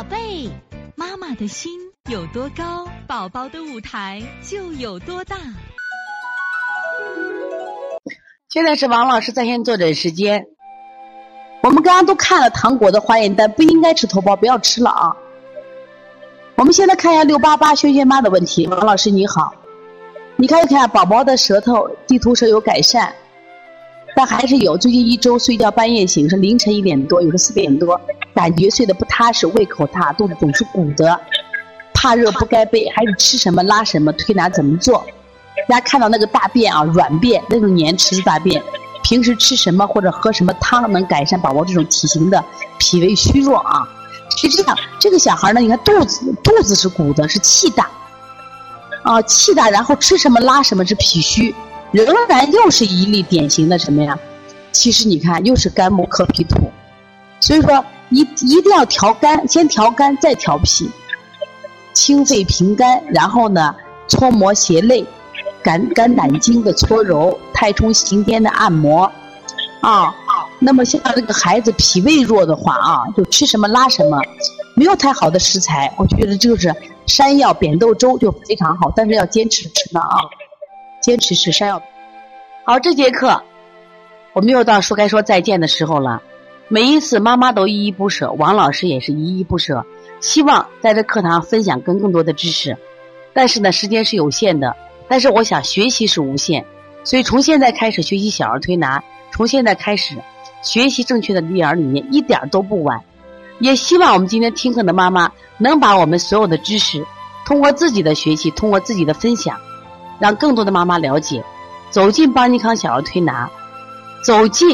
宝贝，妈妈的心有多高，宝宝的舞台就有多大。现在是王老师在线坐诊时间。我们刚刚都看了糖果的化验单，不应该吃头孢，不要吃了啊。我们现在看一下688萱萱妈的问题。王老师你好，你看一看宝宝的舌头地图舌有改善，但还是有最近1周睡觉半夜醒，是凌晨1点多，有时4点多，感觉睡得不踏实，胃口大，肚子总是鼓的，怕热不盖被，还是吃什么拉什么，推拿怎么做？大家看到那个大便啊，软便那种黏池子大便，平时吃什么或者喝什么汤能改善宝宝这种体型的脾胃虚弱啊？是这样，这个小孩呢，你看肚子是鼓的，是气大啊，气大，然后吃什么拉什么是脾虚。仍然又是一例典型的什么呀？其实你看又是肝木克脾土，所以说一定要调肝，先调肝再调脾，清肺平肝，然后呢搓摩胁肋，肝胆经的搓揉，太冲行间的按摩啊。那么像这个孩子脾胃弱的话啊，就吃什么拉什么，没有太好的食材，我觉得就是山药扁豆粥就非常好，但是要坚持吃呢啊，坚持吃山药。好，这节课我们又到说该说再见的时候了。每一次妈妈都依依不舍，王老师也是依依不舍，希望在这课堂分享更多的知识，但是呢时间是有限的，但是我想学习是无限，所以从现在开始学习小儿推拿，从现在开始学习正确的育儿理念，一点都不晚。也希望我们今天听课的妈妈能把我们所有的知识通过自己的学习，通过自己的分享，让更多的妈妈了解，走进邦尼康小儿推拿，走进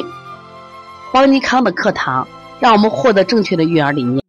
邦尼康的课堂，让我们获得正确的育儿理念。